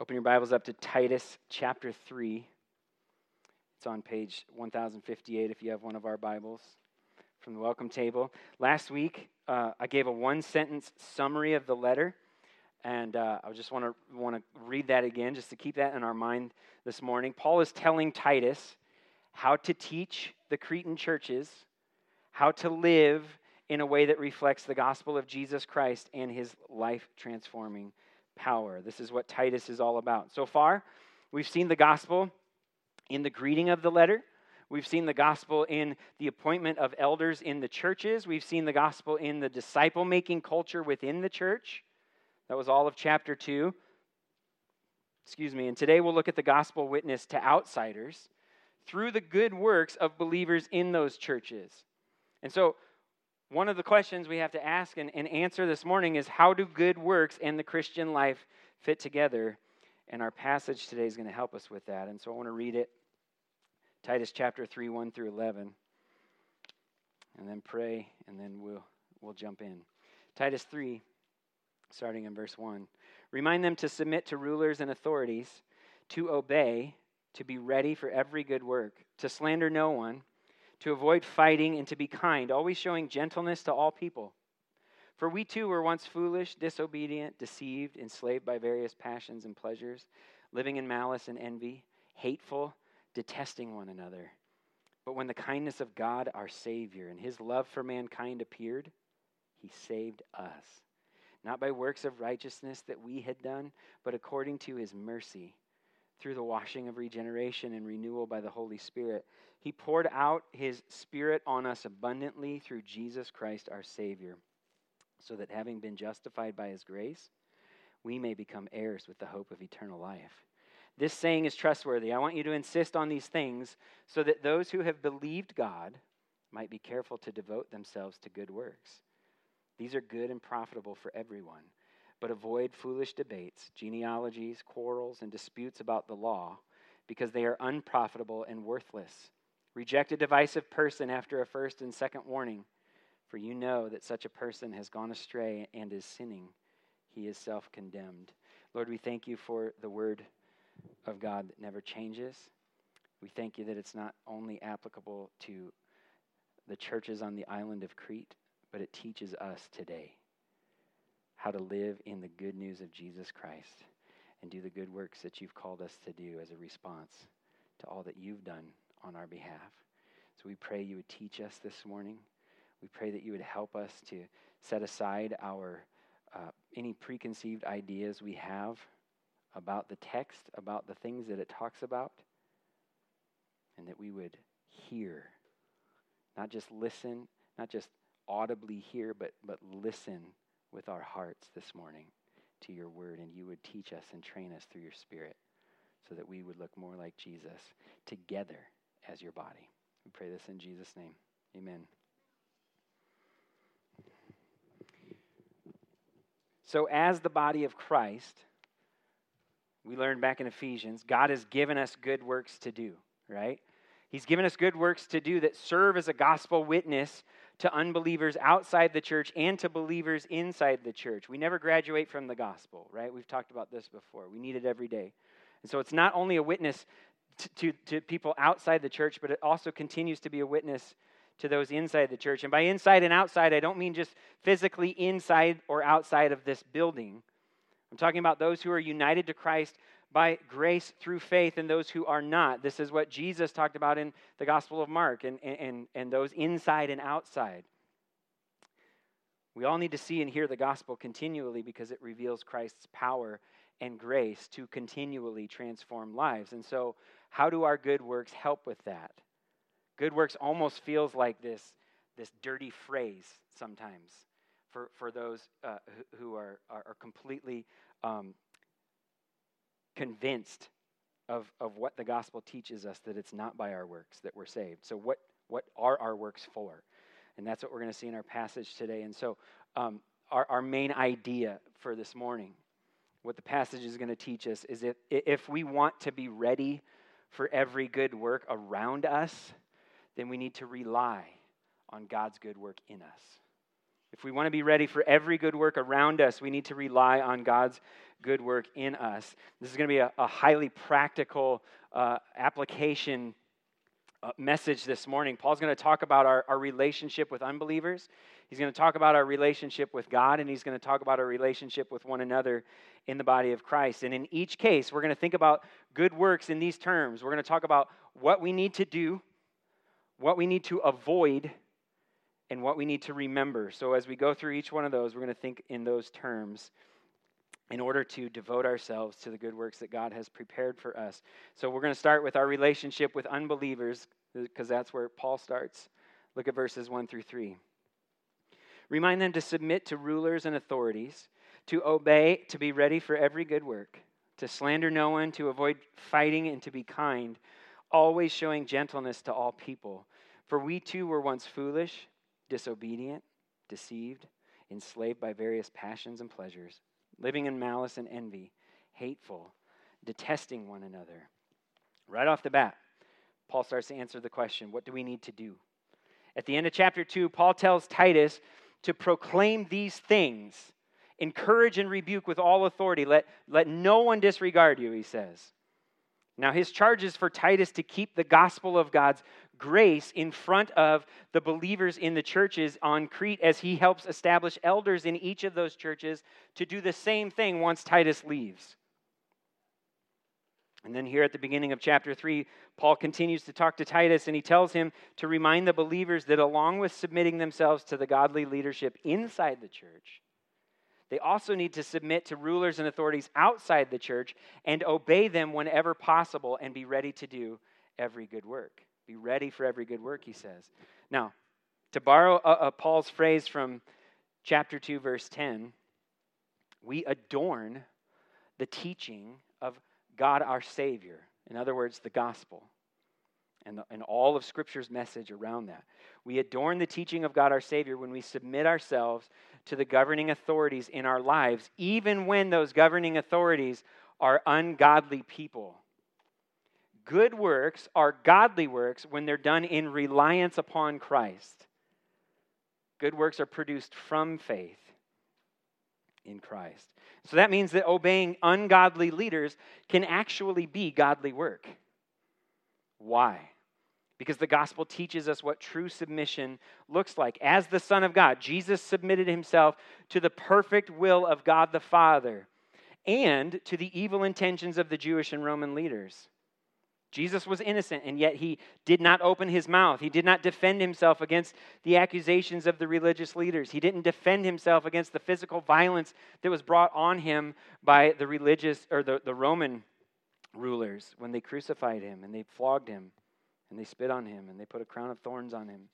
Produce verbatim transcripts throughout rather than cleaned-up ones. Open your Bibles up to Titus chapter three. It's on page one thousand fifty-eight if you have one of our Bibles from the welcome table. Last week, uh, I gave a one-sentence summary of the letter, and uh, I just want to want to read that again just to keep that in our mind this morning. Paul is telling Titus how to teach the Cretan churches, how to live in a way that reflects the gospel of Jesus Christ and his life-transforming power. This is what Titus is all about. So far, we've seen the gospel in the greeting of the letter. We've seen the gospel in the appointment of elders in the churches. We've seen the gospel in the disciple-making culture within the church. That was all of chapter two. Excuse me. And today we'll look at the gospel witness to outsiders through the good works of believers in those churches. And so one of the questions we have to ask and, and answer this morning is, how do good works and the Christian life fit together? And our passage today is going to help us with that. And so I want to read it, Titus chapter three, one through eleven, and then pray, and then we'll, we'll jump in. Titus three, starting in verse one. Remind them to submit to rulers and authorities, to obey, to be ready for every good work, to slander no one, to avoid fighting, and to be kind, always showing gentleness to all people. For we too were once foolish, disobedient, deceived, enslaved by various passions and pleasures, living in malice and envy, hateful, detesting one another. But when the kindness of God, our Savior, and his love for mankind appeared, he saved us, not by works of righteousness that we had done, but according to his mercy, through the washing of regeneration and renewal by the Holy Spirit. He poured out his Spirit on us abundantly through Jesus Christ our Savior, so that having been justified by his grace, we may become heirs with the hope of eternal life. This saying is trustworthy. I want you to insist on these things, so that those who have believed God might be careful to devote themselves to good works. These are good and profitable for everyone. But avoid foolish debates, genealogies, quarrels, and disputes about the law, because they are unprofitable and worthless. Reject a divisive person after a first and second warning, for you know that such a person has gone astray and is sinning. He is self-condemned. Lord, we thank you for the word of God that never changes. We thank you that it's not only applicable to the churches on the island of Crete, but it teaches us today how to live in the good news of Jesus Christ and do the good works that you've called us to do as a response to all that you've done on our behalf. So we pray you would teach us this morning. We pray that you would help us to set aside our uh, any preconceived ideas we have about the text, about the things that it talks about, and that we would hear, not just listen, not just audibly hear, but but listen with our hearts this morning to your word, and you would teach us and train us through your Spirit so that we would look more like Jesus together as your body. We pray this in Jesus' name. Amen. So as the body of Christ, we learned back in Ephesians, God has given us good works to do, right? He's given us good works to do that serve as a gospel witness to unbelievers outside the church and to believers inside the church. We never graduate from the gospel, right? We've talked about this before. We need it every day. And so it's not only a witness to, to, to people outside the church, but it also continues to be a witness to those inside the church. And by inside and outside, I don't mean just physically inside or outside of this building. I'm talking about those who are united to Christ by grace through faith and those who are not. This is what Jesus talked about in the Gospel of Mark and, and, and those inside and outside. We all need to see and hear the gospel continually because it reveals Christ's power and grace to continually transform lives. And so how do our good works help with that? Good works almost feels like this, this dirty phrase sometimes for, for those uh, who are, are, are completely Um, convinced of, of what the gospel teaches us, that it's not by our works that we're saved. So what, what are our works for? And that's what we're going to see in our passage today. And so um, our, our main idea for this morning, what the passage is going to teach us, is if, if we want to be ready for every good work around us, then we need to rely on God's good work in us. If we want to be ready for every good work around us, we need to rely on God's good work in us. This is going to be a, a highly practical uh, application uh, message this morning. Paul's going to talk about our, our relationship with unbelievers. He's going to talk about our relationship with God, and he's going to talk about our relationship with one another in the body of Christ. And in each case, we're going to think about good works in these terms. We're going to talk about what we need to do, what we need to avoid, and what we need to remember. So as we go through each one of those, we're going to think in those terms in order to devote ourselves to the good works that God has prepared for us. So we're going to start with our relationship with unbelievers, because that's where Paul starts. Look at verses one through three. Remind them to submit to rulers and authorities, to obey, to be ready for every good work, to slander no one, to avoid fighting, and to be kind, always showing gentleness to all people. For we too were once foolish, disobedient, deceived, enslaved by various passions and pleasures, living in malice and envy, hateful, detesting one another. Right off the bat, Paul starts to answer the question, what do we need to do? At the end of chapter two, Paul tells Titus to proclaim these things, encourage and rebuke with all authority. Let, let no one disregard you, he says. Now, his charge is for Titus to keep the gospel of God's grace in front of the believers in the churches on Crete as he helps establish elders in each of those churches to do the same thing once Titus leaves. And then here at the beginning of chapter three, Paul continues to talk to Titus, and he tells him to remind the believers that along with submitting themselves to the godly leadership inside the church, they also need to submit to rulers and authorities outside the church and obey them whenever possible and be ready to do every good work. Be ready for every good work, he says. Now, to borrow a, a Paul's phrase from chapter two, verse ten, we adorn the teaching of God our Savior. In other words, the gospel and, the, and all of Scripture's message around that. We adorn the teaching of God our Savior when we submit ourselves to the governing authorities in our lives, even when those governing authorities are ungodly people. Good works are godly works when they're done in reliance upon Christ. Good works are produced from faith in Christ. So that means that obeying ungodly leaders can actually be godly work. Why? Because the gospel teaches us what true submission looks like. As the Son of God, Jesus submitted himself to the perfect will of God the Father and to the evil intentions of the Jewish and Roman leaders. Jesus was innocent, and yet he did not open his mouth. He did not defend himself against the accusations of the religious leaders. He didn't defend himself against the physical violence that was brought on him by the religious or the, the Roman rulers when they crucified him and they flogged him and they spit on him and they put a crown of thorns on him.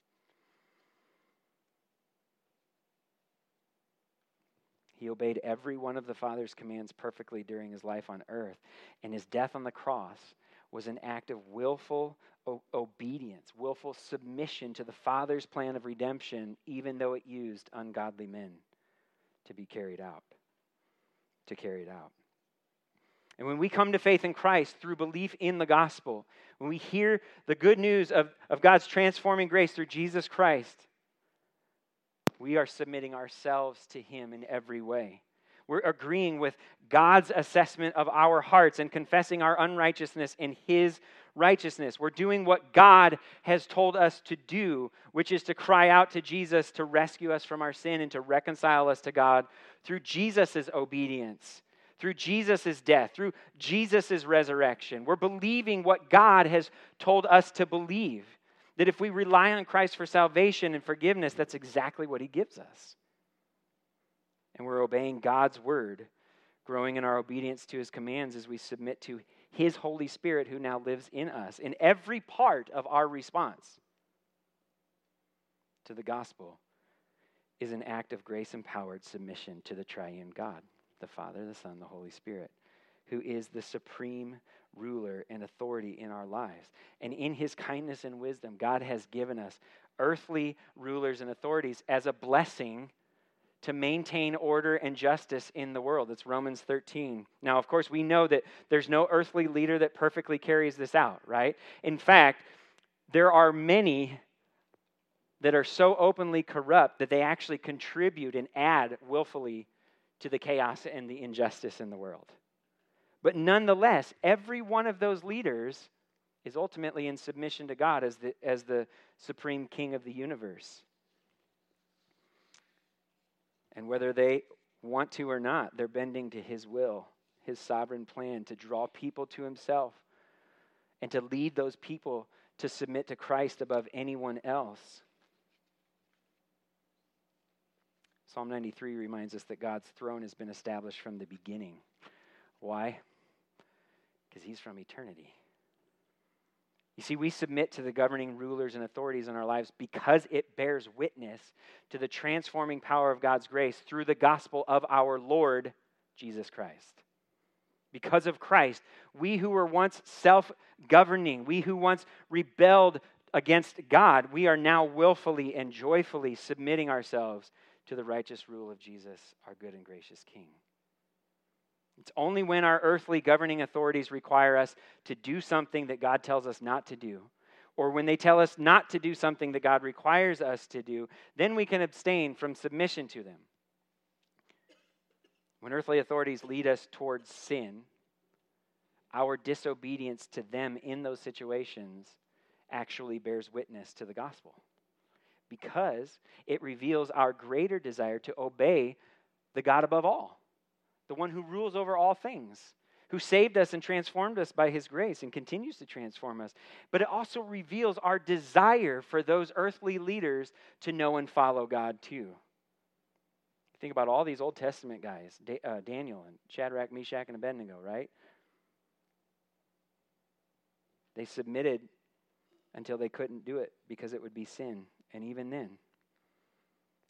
He obeyed every one of the Father's commands perfectly during his life on earth, and his death on the cross was an act of willful obedience, willful submission to the Father's plan of redemption, even though it used ungodly men to be carried out, to carry it out. And when we come to faith in Christ through belief in the gospel, when we hear the good news of, of God's transforming grace through Jesus Christ, we are submitting ourselves to him in every way. We're agreeing with God's assessment of our hearts and confessing our unrighteousness in his righteousness. We're doing what God has told us to do, which is to cry out to Jesus to rescue us from our sin and to reconcile us to God through Jesus' obedience, through Jesus' death, through Jesus' resurrection. We're believing what God has told us to believe, that if we rely on Christ for salvation and forgiveness, that's exactly what he gives us. And we're obeying God's word, growing in our obedience to his commands as we submit to his Holy Spirit who now lives in us in every part of our response to the gospel is an act of grace-empowered submission to the triune God, the Father, the Son, the Holy Spirit, who is the supreme ruler and authority in our lives. And in his kindness and wisdom, God has given us earthly rulers and authorities as a blessing to maintain order and justice in the world. It's Romans thirteen. Now, of course, we know that there's no earthly leader that perfectly carries this out, right? In fact, there are many that are so openly corrupt that they actually contribute and add willfully to the chaos and the injustice in the world. But nonetheless, every one of those leaders is ultimately in submission to God as the, as the supreme king of the universe. And whether they want to or not, they're bending to his will, his sovereign plan to draw people to himself and to lead those people to submit to Christ above anyone else. Psalm ninety-three reminds us that God's throne has been established from the beginning. Why? Because he's from eternity. You see, we submit to the governing rulers and authorities in our lives because it bears witness to the transforming power of God's grace through the gospel of our Lord Jesus Christ. Because of Christ, we who were once self-governing, we who once rebelled against God, we are now willfully and joyfully submitting ourselves to the righteous rule of Jesus, our good and gracious King. It's only when our earthly governing authorities require us to do something that God tells us not to do, or when they tell us not to do something that God requires us to do, then we can abstain from submission to them. When earthly authorities lead us towards sin, our disobedience to them in those situations actually bears witness to the gospel, because it reveals our greater desire to obey the God above all, the one who rules over all things, who saved us and transformed us by his grace and continues to transform us. But it also reveals our desire for those earthly leaders to know and follow God too. Think about all these Old Testament guys, uh, Daniel and Shadrach, Meshach, and Abednego, right? They submitted until they couldn't do it because it would be sin. And even then,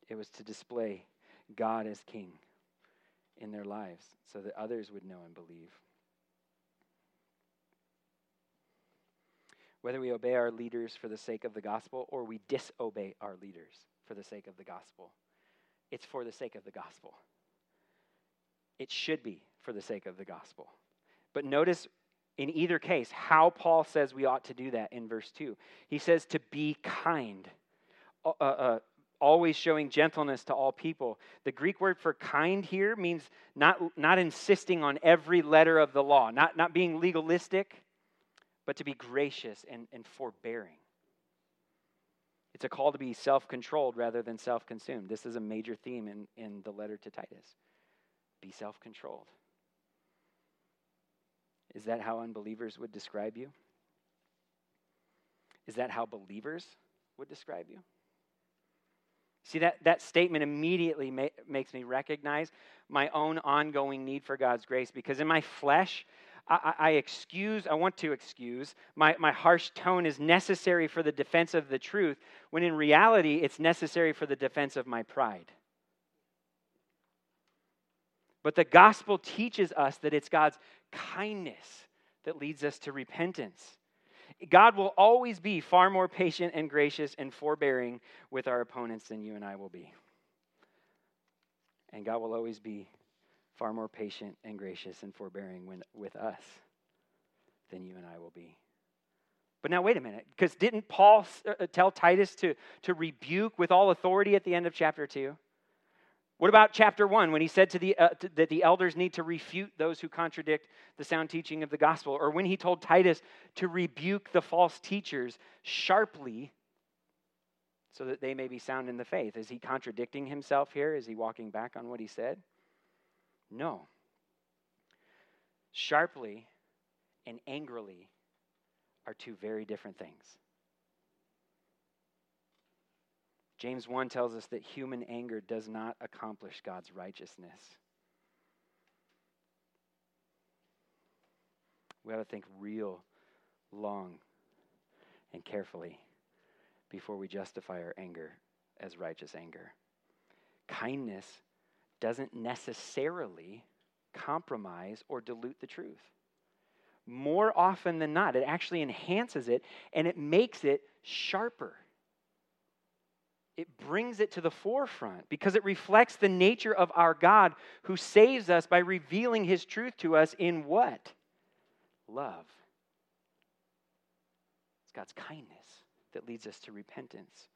it was to display God as King in their lives so that others would know and believe. Whether we obey our leaders for the sake of the gospel or we disobey our leaders for the sake of the gospel, it's for the sake of the gospel. It should be for the sake of the gospel. But notice in either case how Paul says we ought to do that in verse two. He says to be kind, uh, uh, always showing gentleness to all people. The Greek word for kind here means not, not insisting on every letter of the law, not, not being legalistic, but to be gracious and, and forbearing. It's a call to be self-controlled rather than self-consumed. This is a major theme in, in the letter to Titus. Be self-controlled. Is that how unbelievers would describe you? Is that how believers would describe you? See, that, that statement immediately ma- makes me recognize my own ongoing need for God's grace, because in my flesh, I, I, I excuse, I want to excuse, my, my harsh tone is necessary for the defense of the truth, when in reality, it's necessary for the defense of my pride. But the gospel teaches us that it's God's kindness that leads us to repentance. God will always be far more patient and gracious and forbearing with our opponents than you and I will be. And God will always be far more patient and gracious and forbearing when, with us than you and I will be. But now wait a minute, because didn't Paul tell Titus to, to rebuke with all authority at the end of chapter two? What about chapter one when he said to the, uh, to, that the elders need to refute those who contradict the sound teaching of the gospel? Or when he told Titus to rebuke the false teachers sharply so that they may be sound in the faith? Is he contradicting himself here? Is he walking back on what he said? No. Sharply and angrily are two very different things. James one tells us that human anger does not accomplish God's righteousness. We ought to think real, long, and carefully before we justify our anger as righteous anger. Kindness doesn't necessarily compromise or dilute the truth. More often than not, it actually enhances it, and it makes it sharper. It brings it to the forefront because it reflects the nature of our God who saves us by revealing his truth to us in what? Love. It's God's kindness that leads us to repentance.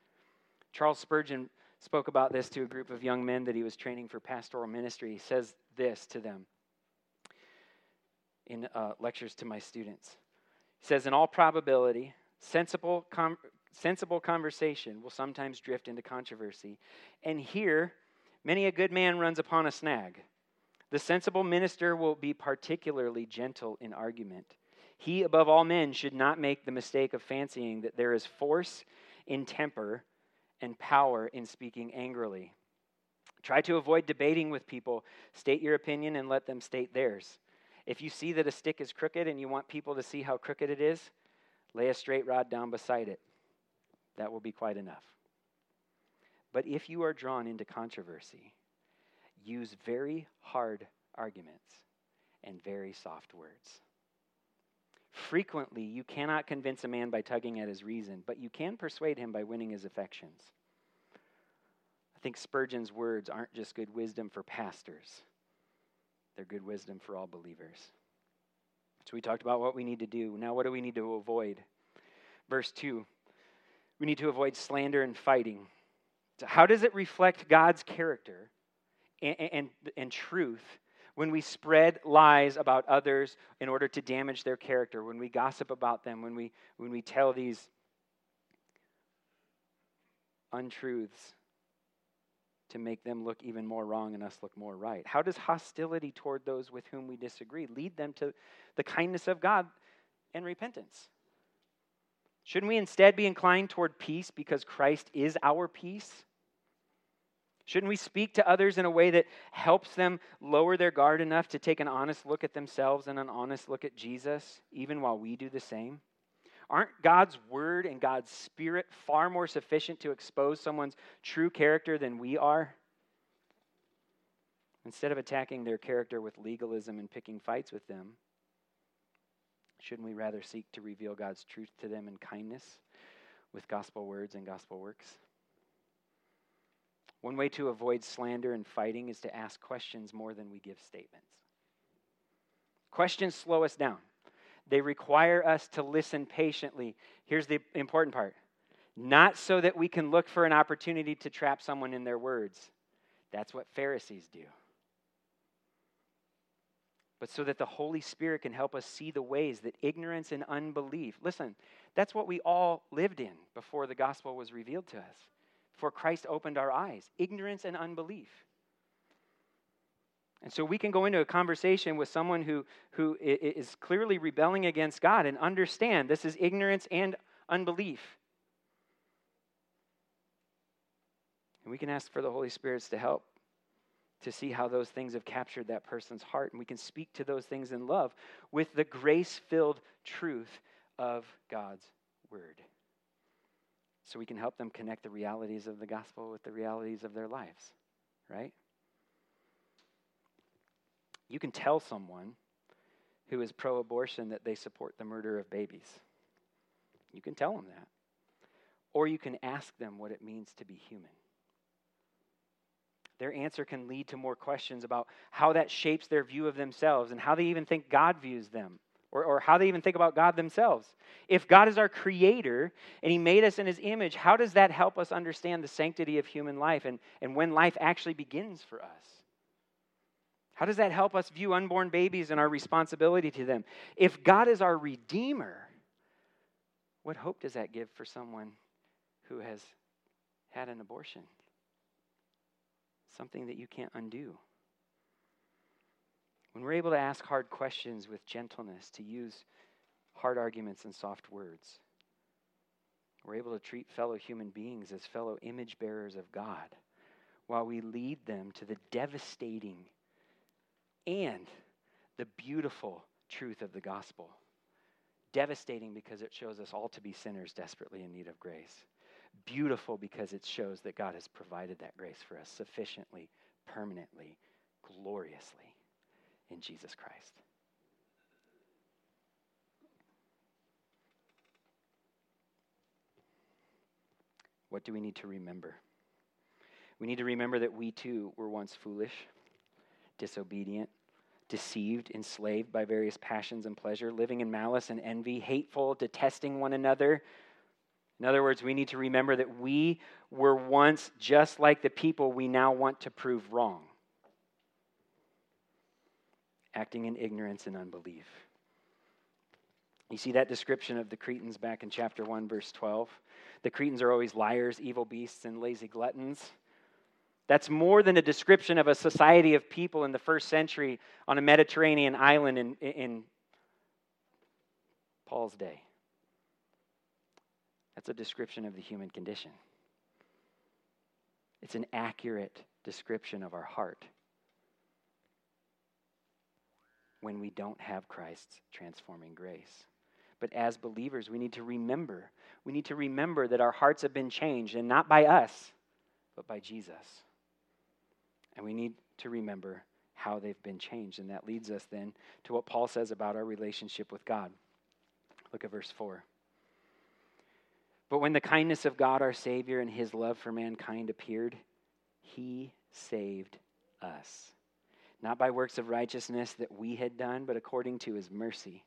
Charles Spurgeon spoke about this to a group of young men that he was training for pastoral ministry. He says this to them in uh, lectures to my students. He says, in all probability, sensible com- sensible conversation will sometimes drift into controversy, and here many a good man runs upon a snag. The sensible minister will be particularly gentle in argument. He, above all men, should not make the mistake of fancying that there is force in temper and power in speaking angrily. Try to avoid debating with people. State your opinion and let them state theirs. If you see that a stick is crooked and you want people to see how crooked it is, lay a straight rod down beside it. That will be quite enough. But if you are drawn into controversy, use very hard arguments and very soft words. Frequently, you cannot convince a man by tugging at his reason, but you can persuade him by winning his affections. I think Spurgeon's words aren't just good wisdom for pastors. They're good wisdom for all believers. So we talked about what we need to do. Now, what do we need to avoid? Verse two, we need to avoid slander and fighting. So how does it reflect God's character and, and, and truth when we spread lies about others in order to damage their character, when we gossip about them, when we when we tell these untruths to make them look even more wrong and us look more right? How does hostility toward those with whom we disagree lead them to the kindness of God and repentance? Shouldn't we instead be inclined toward peace because Christ is our peace? Shouldn't we speak to others in a way that helps them lower their guard enough to take an honest look at themselves and an honest look at Jesus, even while we do the same? Aren't God's word and God's spirit far more sufficient to expose someone's true character than we are? Instead of attacking their character with legalism and picking fights with them, shouldn't we rather seek to reveal God's truth to them in kindness with gospel words and gospel works? One way to avoid slander and fighting is to ask questions more than we give statements. Questions slow us down. They require us to listen patiently. Here's the important part. Not so that we can look for an opportunity to trap someone in their words. That's what Pharisees do. But so that the Holy Spirit can help us see the ways that ignorance and unbelief, listen, that's what we all lived in before the gospel was revealed to us. For Christ opened our eyes, ignorance and unbelief. And so we can go into a conversation with someone who, who is clearly rebelling against God and understand this is ignorance and unbelief. And we can ask for the Holy Spirit's to help to see how those things have captured that person's heart. And we can speak to those things in love with the grace-filled truth of God's word. So we can help them connect the realities of the gospel with the realities of their lives, right? You can tell someone who is pro-abortion that they support the murder of babies. You can tell them that. Or you can ask them what it means to be human. Their answer can lead to more questions about how that shapes their view of themselves and how they even think God views them. Or, or how they even think about God themselves. If God is our creator and he made us in his image, how does that help us understand the sanctity of human life and, and when life actually begins for us? How does that help us view unborn babies and our responsibility to them? If God is our redeemer, what hope does that give for someone who has had an abortion? Something that you can't undo. When we're able to ask hard questions with gentleness, to use hard arguments and soft words, we're able to treat fellow human beings as fellow image bearers of God while we lead them to the devastating and the beautiful truth of the gospel. Devastating because it shows us all to be sinners desperately in need of grace. Beautiful because it shows that God has provided that grace for us sufficiently, permanently, gloriously. In Jesus Christ. What do we need to remember? We need to remember that we too were once foolish, disobedient, deceived, enslaved by various passions and pleasure, living in malice and envy, hateful, detesting one another, In other words, we need to remember that we were once just like the people we now want to prove wrong, acting in ignorance and unbelief. You see that description of the Cretans back in chapter one, verse twelve? The Cretans are always liars, evil beasts, and lazy gluttons. That's more than a description of a society of people in the first century on a Mediterranean island in, in Paul's day. That's a description of the human condition. It's an accurate description of our heart when we don't have Christ's transforming grace. But as believers, we need to remember, we need to remember that our hearts have been changed, and not by us, but by Jesus. And we need to remember how they've been changed. And that leads us then to what Paul says about our relationship with God. Look at verse four. But when the kindness of God our Savior and his love for mankind appeared, he saved us, not by works of righteousness that we had done, but according to his mercy,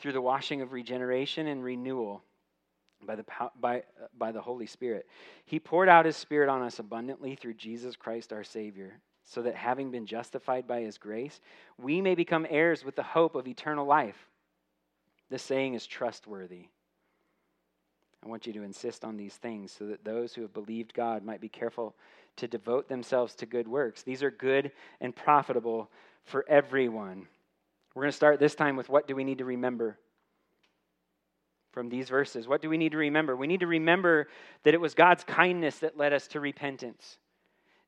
through the washing of regeneration and renewal by the, by, by the Holy Spirit. He poured out his Spirit on us abundantly through Jesus Christ our Savior, so that having been justified by his grace, we may become heirs with the hope of eternal life. The saying is trustworthy. I want you to insist on these things so that those who have believed God might be careful to devote themselves to good works. These are good and profitable for everyone. We're going to start this time with what do we need to remember from these verses. What do we need to remember? We need to remember that it was God's kindness that led us to repentance.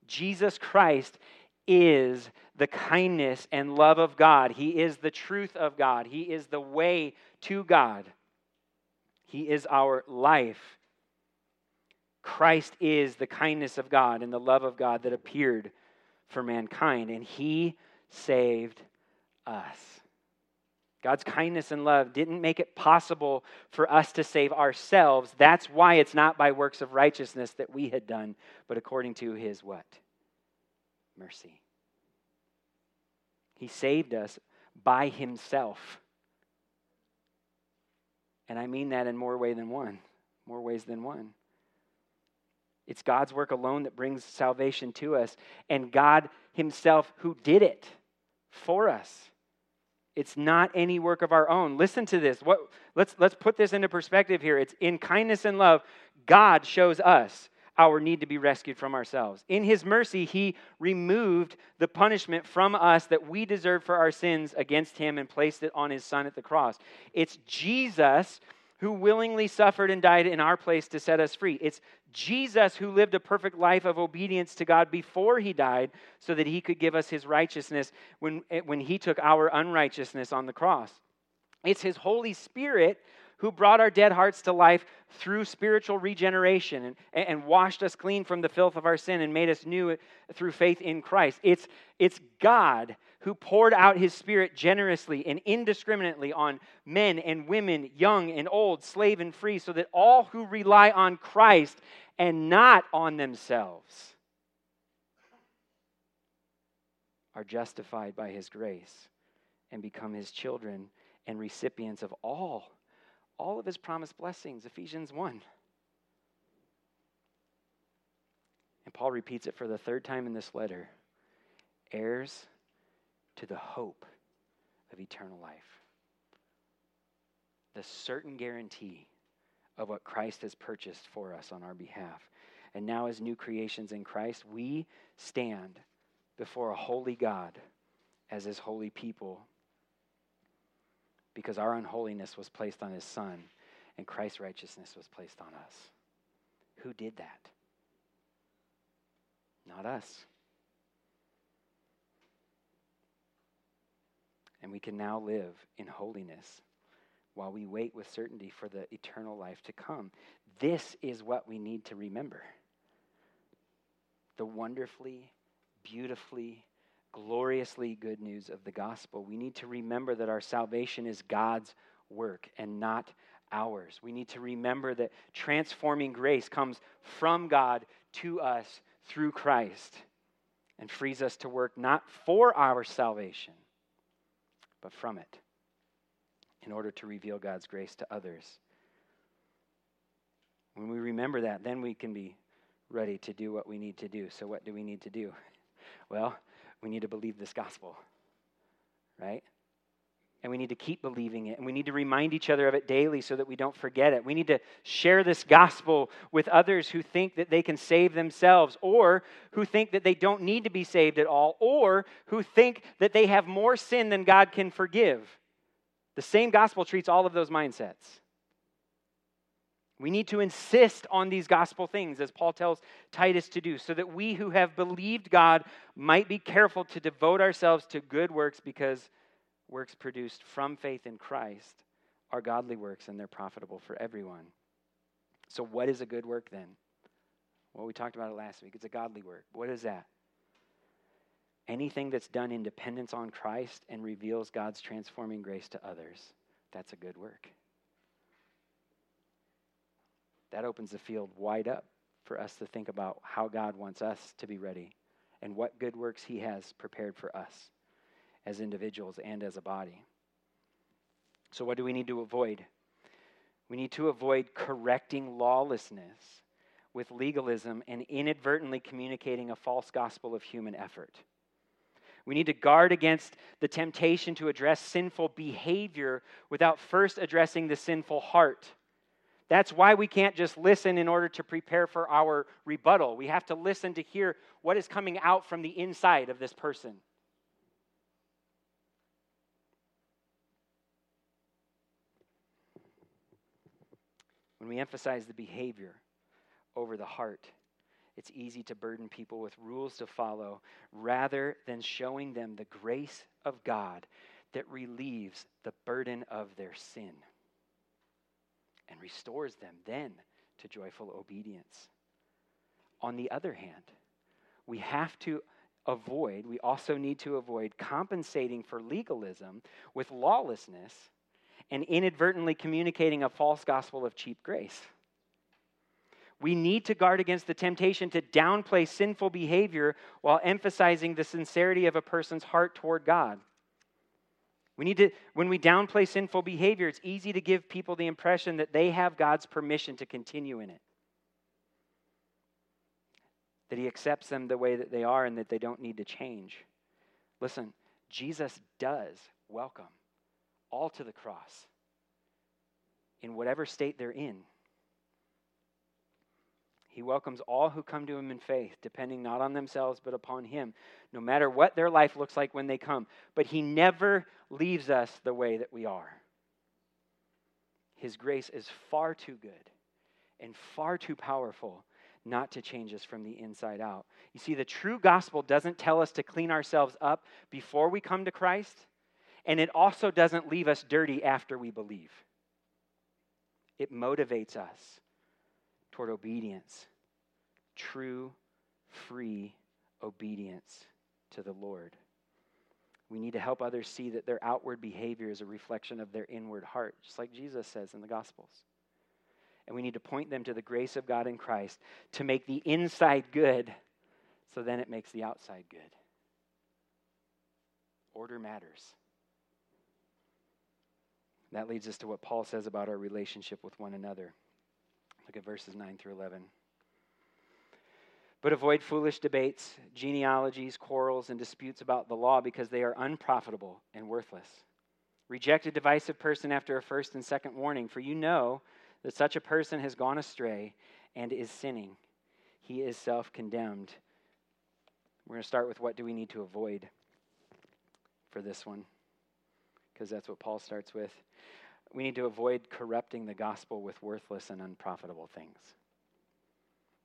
Jesus Christ is the kindness and love of God. He is the truth of God. He is the way to God. He is our life. Christ is the kindness of God and the love of God that appeared for mankind, and he saved us. God's kindness and love didn't make it possible for us to save ourselves. That's why it's not by works of righteousness that we had done, but according to his what? Mercy. He saved us by himself. And I mean that in more ways than one, more ways than one. It's God's work alone that brings salvation to us, and God himself who did it for us. It's not any work of our own. Listen to this. What, let's, let's put this into perspective here. It's in kindness and love, God shows us our need to be rescued from ourselves. In his mercy, he removed the punishment from us that we deserved for our sins against him and placed it on his Son at the cross. It's Jesus who willingly suffered and died in our place to set us free. It's Jesus who lived a perfect life of obedience to God before he died so that he could give us his righteousness when, when he took our unrighteousness on the cross. It's his Holy Spirit who brought our dead hearts to life through spiritual regeneration and, and washed us clean from the filth of our sin and made us new through faith in Christ. It's, it's God who poured out his Spirit generously and indiscriminately on men and women, young and old, slave and free, so that all who rely on Christ and not on themselves are justified by his grace and become his children and recipients of all All of his promised blessings, Ephesians one. And Paul repeats it for the third time in this letter. Heirs to the hope of eternal life. The certain guarantee of what Christ has purchased for us on our behalf. And now as new creations in Christ, we stand before a holy God as his holy people, because our unholiness was placed on his Son and Christ's righteousness was placed on us. Who did that? Not us. And we can now live in holiness while we wait with certainty for the eternal life to come. This is what we need to remember. The wonderfully, beautifully, gloriously good news of the gospel. We need to remember that our salvation is God's work and not ours. We need to remember that transforming grace comes from God to us through Christ and frees us to work not for our salvation, but from it in order to reveal God's grace to others. When we remember that, then we can be ready to do what we need to do. So what do we need to do? Well, we need to believe this gospel, right? And we need to keep believing it. And we need to remind each other of it daily so that we don't forget it. We need to share this gospel with others who think that they can save themselves, or who think that they don't need to be saved at all, or who think that they have more sin than God can forgive. The same gospel treats all of those mindsets. We need to insist on these gospel things, as Paul tells Titus to do, so that we who have believed God might be careful to devote ourselves to good works, because works produced from faith in Christ are godly works, and they're profitable for everyone. So what is a good work then? Well, we talked about it last week. It's a godly work. What is that? Anything that's done in dependence on Christ and reveals God's transforming grace to others, that's a good work. That opens the field wide up for us to think about how God wants us to be ready and what good works he has prepared for us as individuals and as a body. So what do we need to avoid? We need to avoid correcting lawlessness with legalism and inadvertently communicating a false gospel of human effort. We need to guard against the temptation to address sinful behavior without first addressing the sinful heart. That's why we can't just listen in order to prepare for our rebuttal. We have to listen to hear what is coming out from the inside of this person. When we emphasize the behavior over the heart, it's easy to burden people with rules to follow rather than showing them the grace of God that relieves the burden of their sin and restores them then to joyful obedience. On the other hand, we have to avoid, we also need to avoid compensating for legalism with lawlessness and inadvertently communicating a false gospel of cheap grace. We need to guard against the temptation to downplay sinful behavior while emphasizing the sincerity of a person's heart toward God. We need to, when we downplay sinful behavior, it's easy to give people the impression that they have God's permission to continue in it, that he accepts them the way that they are and that they don't need to change. Listen, Jesus does welcome all to the cross in whatever state they're in. He welcomes all who come to him in faith, depending not on themselves but upon him, no matter what their life looks like when they come. But he never leaves us the way that we are. His grace is far too good and far too powerful not to change us from the inside out. You see, the true gospel doesn't tell us to clean ourselves up before we come to Christ, and it also doesn't leave us dirty after we believe. It motivates us toward obedience, true, free obedience to the Lord. We need to help others see that their outward behavior is a reflection of their inward heart, just like Jesus says in the Gospels. And we need to point them to the grace of God in Christ to make the inside good, so then it makes the outside good. Order matters. That leads us to what Paul says about our relationship with one another. Look at verses nine through eleven. But avoid foolish debates, genealogies, quarrels, and disputes about the law, because they are unprofitable and worthless. Reject a divisive person after a first and second warning, for you know that such a person has gone astray and is sinning. He is self-condemned. We're going to start with what do we need to avoid for this one, because that's what Paul starts with. We need to avoid corrupting the gospel with worthless and unprofitable things.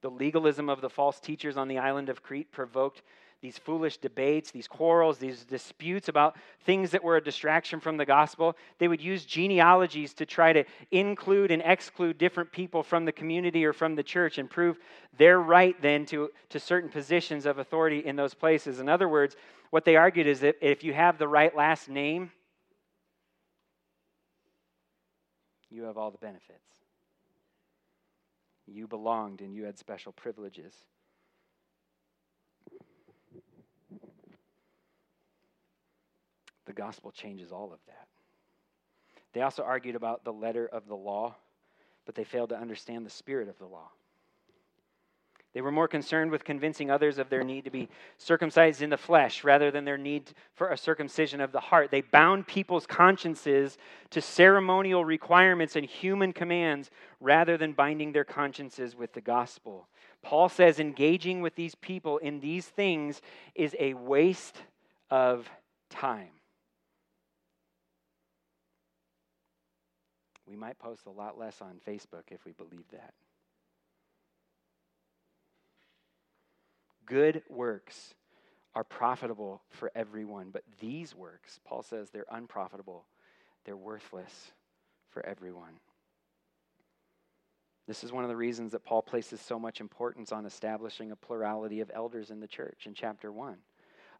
The legalism of the false teachers on the island of Crete provoked these foolish debates, these quarrels, these disputes about things that were a distraction from the gospel. They would use genealogies to try to include and exclude different people from the community or from the church and prove their right then to, to certain positions of authority in those places. In other words, what they argued is that if you have the right last name, you have all the benefits. You belonged and you had special privileges. The gospel changes all of that. They also argued about the letter of the law, but they failed to understand the spirit of the law. They were more concerned with convincing others of their need to be circumcised in the flesh rather than their need for a circumcision of the heart. They bound people's consciences to ceremonial requirements and human commands rather than binding their consciences with the gospel. Paul says engaging with these people in these things is a waste of time. We might post a lot less on Facebook if we believe that. Good works are profitable for everyone, but these works, Paul says, they're unprofitable. They're worthless for everyone. This is one of the reasons that Paul places so much importance on establishing a plurality of elders in the church in chapter one,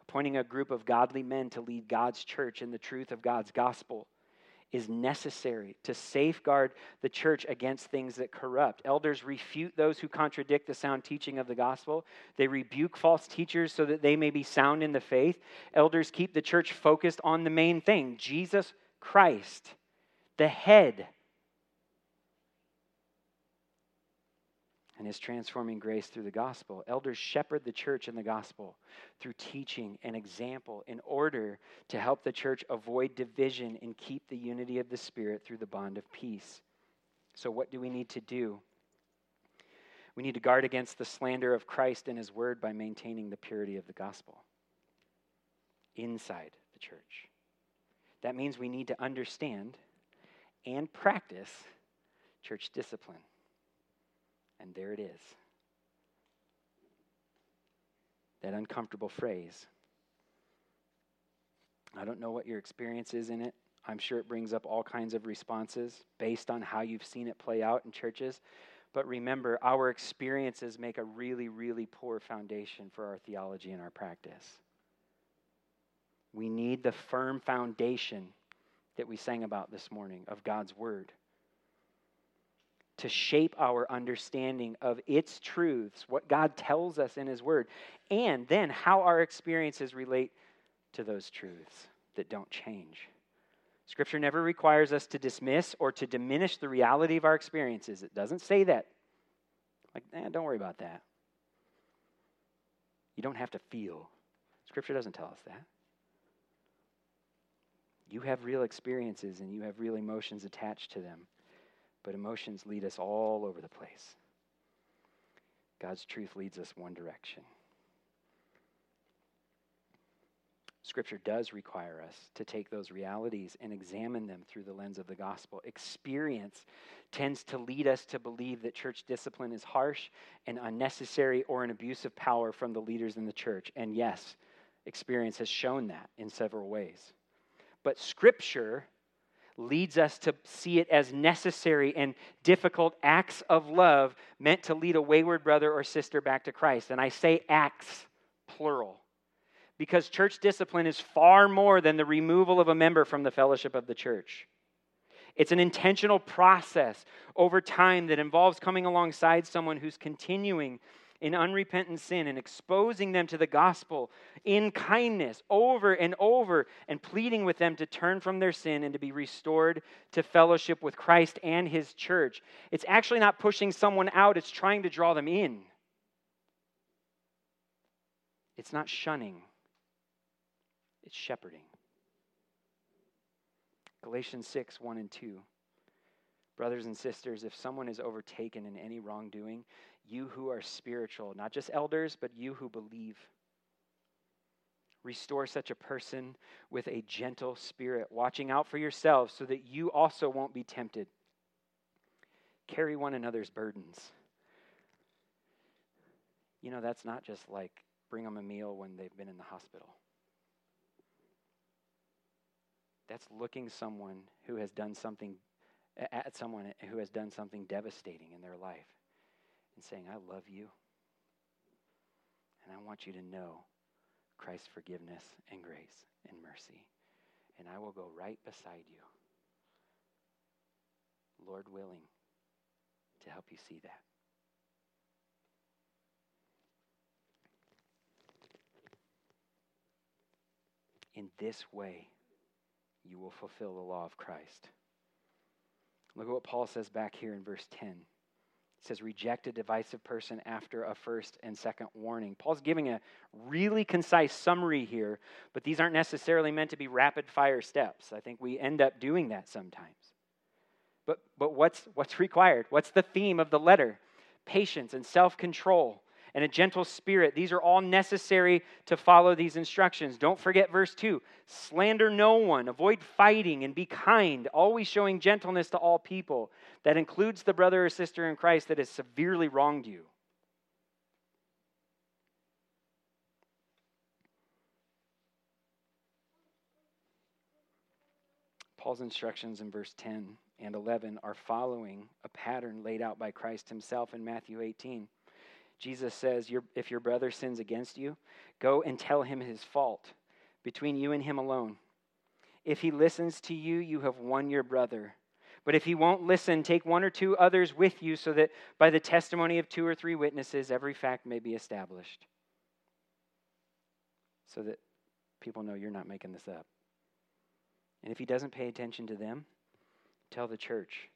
appointing a group of godly men to lead God's church in the truth of God's gospel. Is necessary to safeguard the church against things that corrupt. Elders refute those who contradict the sound teaching of the gospel. They rebuke false teachers so that they may be sound in the faith. Elders keep the church focused on the main thing, Jesus Christ, the head, and his transforming grace through the gospel. Elders shepherd the church in the gospel through teaching and example in order to help the church avoid division and keep the unity of the Spirit through the bond of peace. So what do we need to do? We need to guard against the slander of Christ and his word by maintaining the purity of the gospel inside the church. That means we need to understand and practice church discipline. And there it is. That uncomfortable phrase. I don't know what your experience is in it. I'm sure it brings up all kinds of responses based on how you've seen it play out in churches. But remember, our experiences make a really, really poor foundation for our theology and our practice. We need the firm foundation that we sang about this morning of God's word to shape our understanding of its truths, what God tells us in his word, and then how our experiences relate to those truths that don't change. Scripture never requires us to dismiss or to diminish the reality of our experiences. It doesn't say that. Like, eh, don't worry about that. You don't have to feel. Scripture doesn't tell us that. You have real experiences and you have real emotions attached to them. But emotions lead us all over the place. God's truth leads us one direction. Scripture does require us to take those realities and examine them through the lens of the gospel. Experience tends to lead us to believe that church discipline is harsh and unnecessary or an abuse of power from the leaders in the church. And yes, experience has shown that in several ways. But Scripture leads us to see it as necessary and difficult acts of love meant to lead a wayward brother or sister back to Christ. And I say acts, plural, because church discipline is far more than the removal of a member from the fellowship of the church. It's an intentional process over time that involves coming alongside someone who's continuing in unrepentant sin and exposing them to the gospel in kindness over and over and pleading with them to turn from their sin and to be restored to fellowship with Christ and his church. It's actually not pushing someone out, it's trying to draw them in. It's not shunning, it's shepherding. Galatians six, one and two. Brothers and sisters, if someone is overtaken in any wrongdoing, you who are spiritual, not just elders, but you who believe, restore such a person with a gentle spirit, watching out for yourselves so that you also won't be tempted. Carry one another's burdens. You know, that's not just like bring them a meal when they've been in the hospital. That's looking someone who has done something at someone who has done something devastating in their life and saying, I love you, and I want you to know Christ's forgiveness and grace and mercy, and I will go right beside you, Lord willing, to help you see that. In this way, you will fulfill the law of Christ. Look at what Paul says back here in verse ten. It says, reject a divisive person after a first and second warning. Paul's giving a really concise summary here, but these aren't necessarily meant to be rapid-fire steps. I think we end up doing that sometimes. But, but what's, what's required? What's the theme of the letter? Patience and self-control and a gentle spirit. These are all necessary to follow these instructions. Don't forget verse two. Slander no one, avoid fighting, and be kind, always showing gentleness to all people. That includes the brother or sister in Christ that has severely wronged you. Paul's instructions in verse ten and eleven are following a pattern laid out by Christ himself in Matthew eighteen. Jesus says, if your brother sins against you, go and tell him his fault between you and him alone. If he listens to you, you have won your brother. But if he won't listen, take one or two others with you so that by the testimony of two or three witnesses, every fact may be established. So that people know you're not making this up. And if he doesn't pay attention to them, tell the church.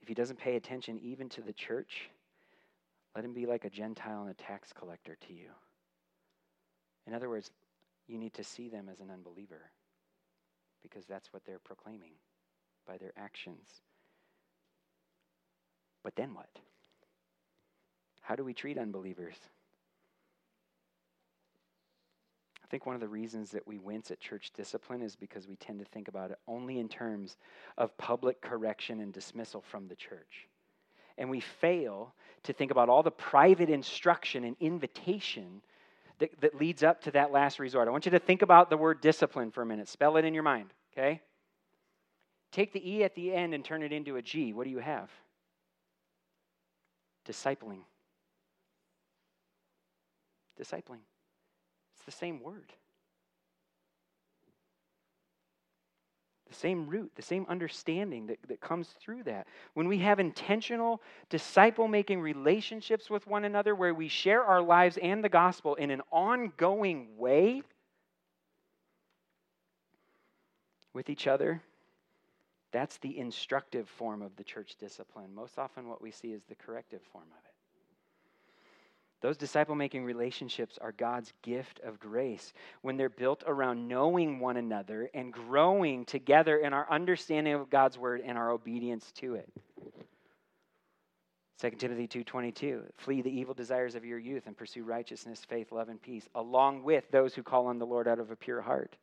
If he doesn't pay attention even to the church, let him be like a Gentile and a tax collector to you. In other words, you need to see them as an unbeliever because that's what they're proclaiming by their actions. But then what? How do we treat unbelievers? I think one of the reasons that we wince at church discipline is because we tend to think about it only in terms of public correction and dismissal from the church. And we fail to think about all the private instruction and invitation that, that leads up to that last resort. I want you to think about the word discipline for a minute. Spell it in your mind, okay? Take the E at the end and turn it into a G. What do you have? Discipling. Discipling. It's the same word. The same root, the same understanding that, that comes through that. When we have intentional disciple-making relationships with one another where we share our lives and the gospel in an ongoing way with each other, that's the instructive form of the church discipline. Most often what we see is the corrective form of it. Those disciple-making relationships are God's gift of grace when they're built around knowing one another and growing together in our understanding of God's word and our obedience to it. Second Timothy two twenty-two, flee the evil desires of your youth and pursue righteousness, faith, love, and peace, along with those who call on the Lord out of a pure heart.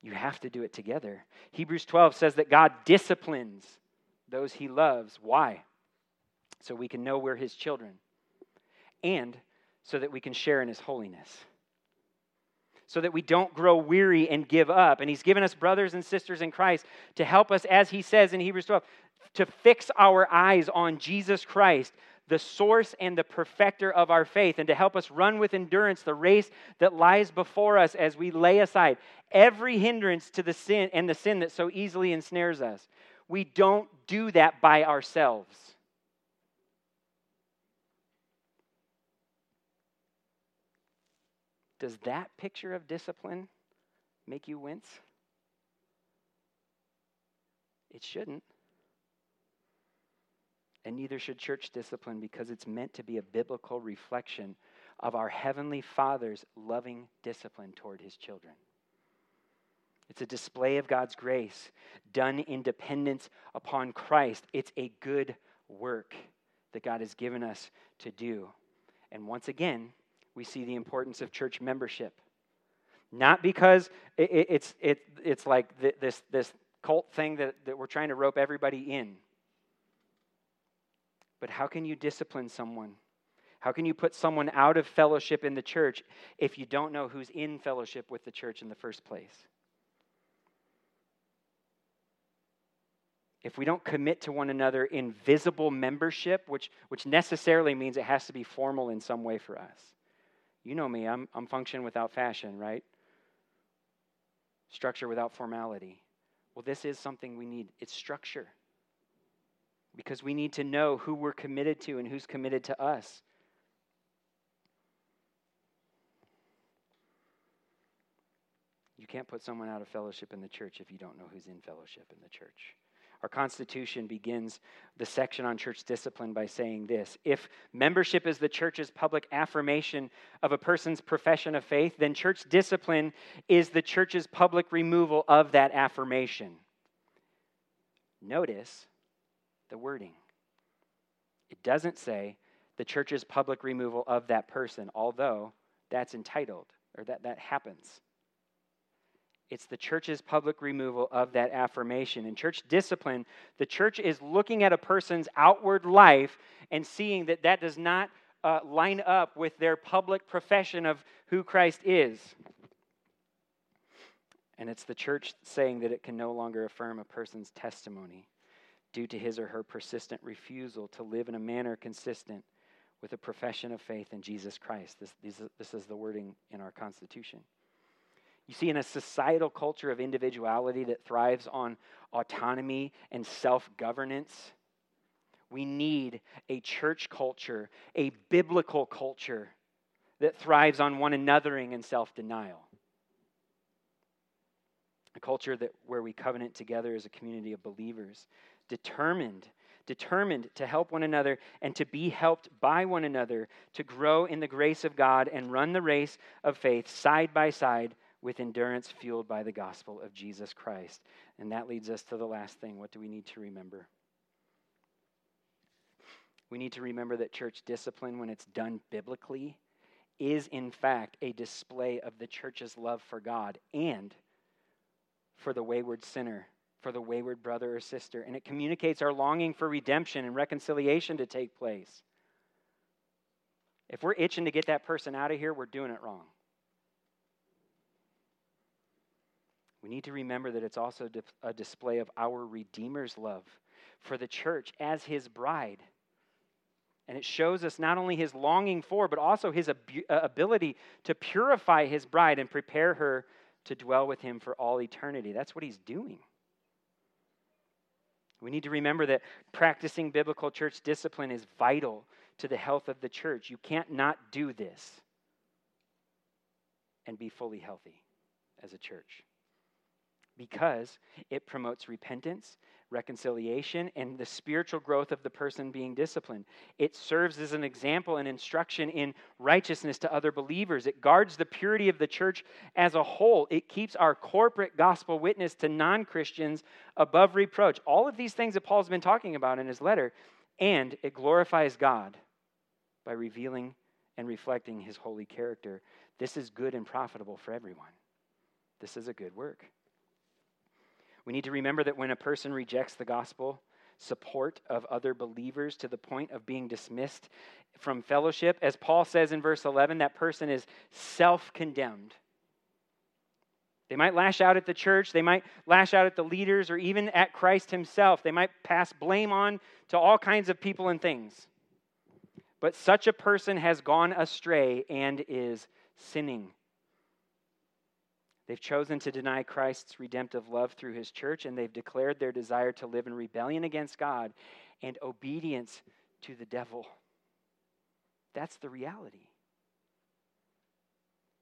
You have to do it together. Hebrews twelve says that God disciplines those he loves. Why? So we can know we're his children. And so that we can share in his holiness. So that we don't grow weary and give up. And he's given us brothers and sisters in Christ to help us, as he says in Hebrews twelve, to fix our eyes on Jesus Christ, the source and the perfecter of our faith, and to help us run with endurance the race that lies before us as we lay aside every hindrance to the sin and the sin that so easily ensnares us. We don't do that by ourselves. Does that picture of discipline make you wince? It shouldn't. And neither should church discipline, because it's meant to be a biblical reflection of our Heavenly Father's loving discipline toward his children. It's a display of God's grace done in dependence upon Christ. It's a good work that God has given us to do. And once again, we see the importance of church membership. Not because it, it, it's it, it's like th- this, this cult thing that, that we're trying to rope everybody in. But how can you discipline someone? How can you put someone out of fellowship in the church if you don't know who's in fellowship with the church in the first place? If we don't commit to one another in visible membership, which, which necessarily means it has to be formal in some way for us. You know me, I'm, I'm function without fashion, right? Structure without formality. Well, this is something we need. It's structure. Because we need to know who we're committed to and who's committed to us. You can't put someone out of fellowship in the church if you don't know who's in fellowship in the church. Our Constitution begins the section on church discipline by saying this: if membership is the church's public affirmation of a person's profession of faith, then church discipline is the church's public removal of that affirmation. Notice the wording. It doesn't say the church's public removal of that person, although that's entitled, or that, that happens. It's the church's public removal of that affirmation. In church discipline, the church is looking at a person's outward life and seeing that that does not uh, line up with their public profession of who Christ is. And it's the church saying that it can no longer affirm a person's testimony due to his or her persistent refusal to live in a manner consistent with a profession of faith in Jesus Christ. This, this, this is the wording in our Constitution. You see, in a societal culture of individuality that thrives on autonomy and self-governance, we need a church culture, a biblical culture that thrives on one anothering and self-denial. A culture that where we covenant together as a community of believers, determined determined to help one another and to be helped by one another to grow in the grace of God and run the race of faith side by side with endurance fueled by the gospel of Jesus Christ. And that leads us to the last thing. What do we need to remember? We need to remember that church discipline, when it's done biblically, is in fact a display of the church's love for God and for the wayward sinner, for the wayward brother or sister, and it communicates our longing for redemption and reconciliation to take place. If we're itching to get that person out of here, we're doing it wrong. We need to remember that it's also a display of our Redeemer's love for the church as his bride. And it shows us not only his longing for, but also his ab- ability to purify his bride and prepare her to dwell with him for all eternity. That's what he's doing. We need to remember that practicing biblical church discipline is vital to the health of the church. You can't not do this and be fully healthy as a church, because it promotes repentance, reconciliation, and the spiritual growth of the person being disciplined. It serves as an example and instruction in righteousness to other believers. It guards the purity of the church as a whole. It keeps our corporate gospel witness to non-Christians above reproach. All of these things that Paul's been talking about in his letter. And it glorifies God by revealing and reflecting his holy character. This is good and profitable for everyone. This is a good work. We need to remember that when a person rejects the gospel support of other believers to the point of being dismissed from fellowship, as Paul says in verse eleven, that person is self-condemned. They might lash out at the church, they might lash out at the leaders, or even at Christ himself. They might pass blame on to all kinds of people and things. But such a person has gone astray and is sinning. They've chosen to deny Christ's redemptive love through his church, and they've declared their desire to live in rebellion against God and obedience to the devil. That's the reality.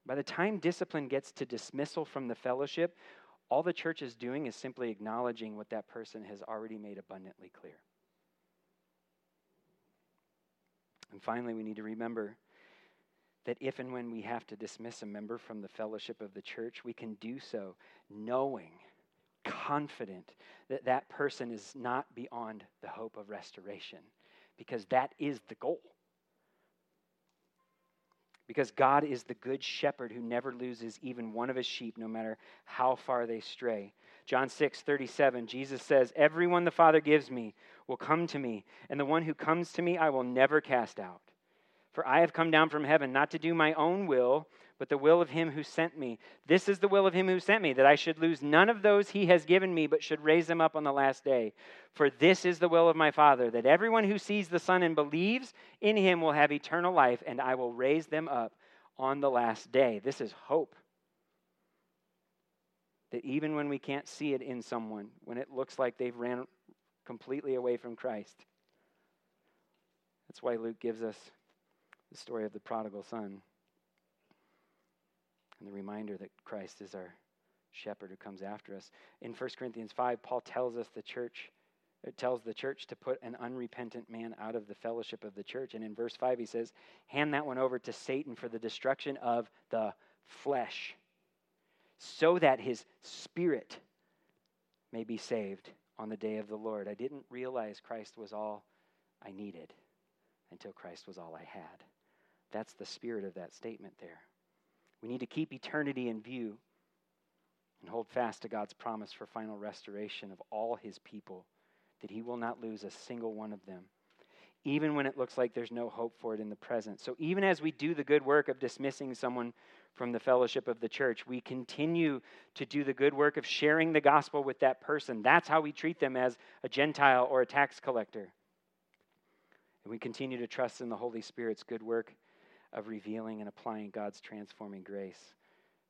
By the time discipline gets to dismissal from the fellowship, all the church is doing is simply acknowledging what that person has already made abundantly clear. And finally, we need to remember that if and when we have to dismiss a member from the fellowship of the church, we can do so knowing, confident, that that person is not beyond the hope of restoration, because that is the goal. Because God is the good shepherd who never loses even one of his sheep, no matter how far they stray. John six thirty-seven, Jesus says, "Everyone the Father gives me will come to me, and the one who comes to me I will never cast out. For I have come down from heaven, not to do my own will, but the will of him who sent me. This is the will of him who sent me, that I should lose none of those he has given me, but should raise them up on the last day. For this is the will of my Father, that everyone who sees the Son and believes in him will have eternal life, and I will raise them up on the last day." This is hope. That even when we can't see it in someone, when it looks like they've ran completely away from Christ. That's why Luke gives us the story of the prodigal son and the reminder that Christ is our shepherd who comes after us. In First Corinthians five, Paul tells us the church It tells the church to put an unrepentant man out of the fellowship of the church. And in verse five, he says, hand that one over to Satan for the destruction of the flesh, so that his spirit may be saved on the day of the Lord. I didn't realize Christ was all I needed until Christ was all I had. That's the spirit of that statement there. We need to keep eternity in view and hold fast to God's promise for final restoration of all his people, that he will not lose a single one of them, even when it looks like there's no hope for it in the present. So even as we do the good work of dismissing someone from the fellowship of the church, we continue to do the good work of sharing the gospel with that person. That's how we treat them as a Gentile or a tax collector. And we continue to trust in the Holy Spirit's good work of revealing and applying God's transforming grace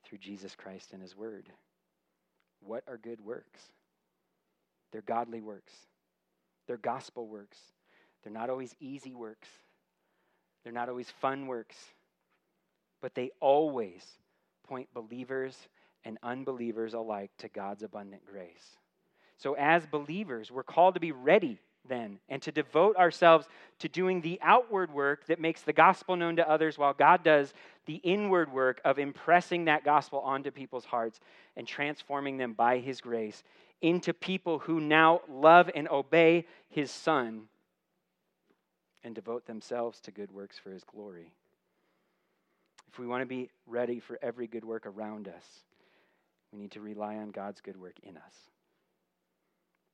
through Jesus Christ and his word. What are good works? They're godly works. They're gospel works. They're not always easy works. They're not always fun works. But they always point believers and unbelievers alike to God's abundant grace. So as believers, we're called to be ready then and to devote ourselves to doing the outward work that makes the gospel known to others, while God does the inward work of impressing that gospel onto people's hearts and transforming them by his grace into people who now love and obey his Son and devote themselves to good works for his glory. If we want to be ready for every good work around us, we need to rely on God's good work in us.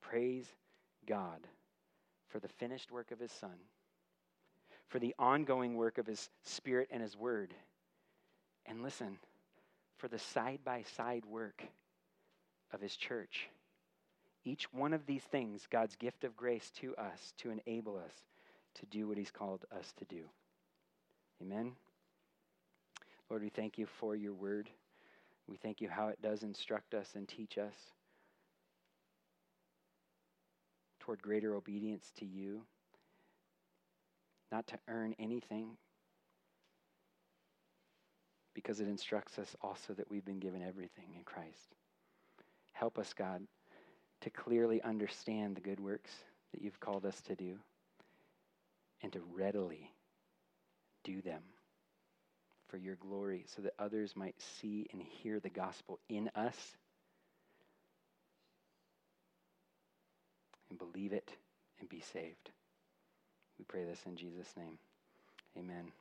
Praise God for the finished work of his Son, for the ongoing work of his Spirit and his Word, and listen, for the side-by-side work of his church. Each one of these things, God's gift of grace to us to enable us to do what he's called us to do. Amen. Lord, we thank you for your word. We thank you how it does instruct us and teach us toward greater obedience to you, not to earn anything, because it instructs us also that we've been given everything in Christ. Help us, God, to clearly understand the good works that you've called us to do and to readily do them for your glory, so that others might see and hear the gospel in us and believe it and be saved. We pray this in Jesus' name. Amen.